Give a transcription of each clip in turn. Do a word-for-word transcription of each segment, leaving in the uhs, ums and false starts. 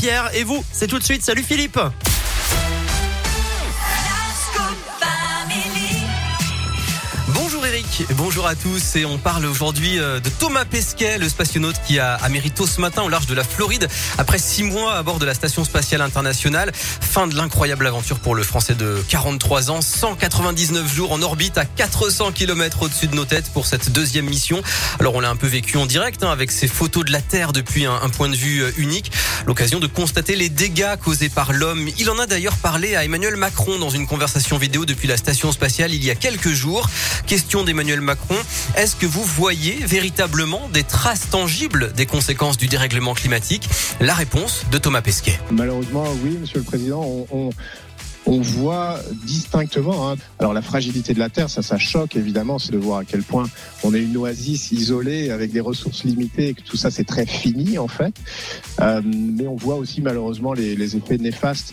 Pierre et vous, c'est tout de suite. Salut Philippe. Bonjour à tous et on parle aujourd'hui de Thomas Pesquet, le spationaute qui a, a mérité ce matin au large de la Floride après six mois à bord de la Station Spatiale Internationale. Fin de l'incroyable aventure pour le Français de quarante-trois ans, cent quatre-vingt-dix-neuf jours en orbite à quatre cents kilomètres au-dessus de nos têtes pour cette deuxième mission. Alors on l'a un peu vécu en direct hein, avec ces photos de la Terre depuis un, un point de vue unique. L'occasion de constater les dégâts causés par l'homme. Il en a d'ailleurs parlé à Emmanuel Macron dans une conversation vidéo depuis la Station Spatiale il y a quelques jours. Question d'Emmanuel Macron, est-ce que vous voyez véritablement des traces tangibles des conséquences du dérèglement climatique ? La réponse de Thomas Pesquet. Malheureusement, oui, Monsieur le Président, on... on... On voit distinctement, hein. Alors la fragilité de la Terre, ça, ça choque évidemment, c'est de voir à quel point on est une oasis isolée avec des ressources limitées et que tout ça c'est très fini en fait. Euh, mais on voit aussi malheureusement les, les effets néfastes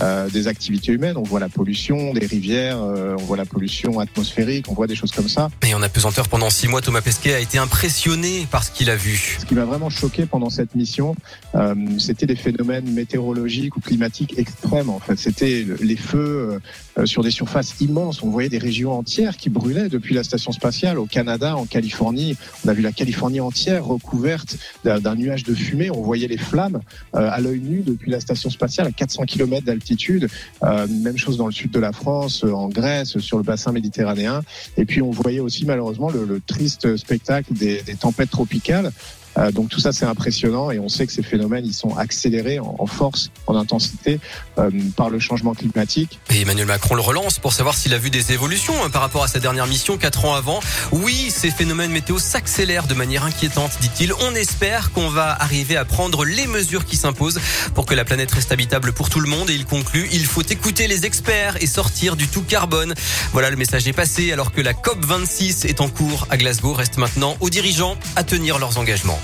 euh, des activités humaines. On voit la pollution des rivières, euh, on voit la pollution atmosphérique, on voit des choses comme ça. Et en apesanteur pendant six mois, Thomas Pesquet a été impressionné par ce qu'il a vu. Ce qui m'a vraiment choqué pendant cette mission, euh, c'était des phénomènes météorologiques ou climatiques extrêmes en fait. C'était les feux euh, sur des surfaces immenses. On voyait des régions entières qui brûlaient depuis la station spatiale au Canada, en Californie. On a vu la Californie entière recouverte d'un, d'un nuage de fumée. On voyait les flammes euh, à l'œil nu depuis la station spatiale à quatre cents kilomètres d'altitude. Euh, même chose dans le sud de la France, en Grèce, sur le bassin méditerranéen. Et puis on voyait aussi malheureusement le, le triste spectacle des, des tempêtes tropicales. Donc tout ça c'est impressionnant et on sait que ces phénomènes ils sont accélérés en force, en intensité euh, par le changement climatique. Et Emmanuel Macron le relance pour savoir s'il a vu des évolutions hein, par rapport à sa dernière mission quatre ans avant. Oui, ces phénomènes météo s'accélèrent de manière inquiétante, dit-il. On espère qu'on va arriver à prendre les mesures qui s'imposent pour que la planète reste habitable pour tout le monde. Et il conclut, il faut écouter les experts et sortir du tout carbone. Voilà, le message est passé alors que la C O P vingt-six est en cours à Glasgow. Reste maintenant aux dirigeants à tenir leurs engagements.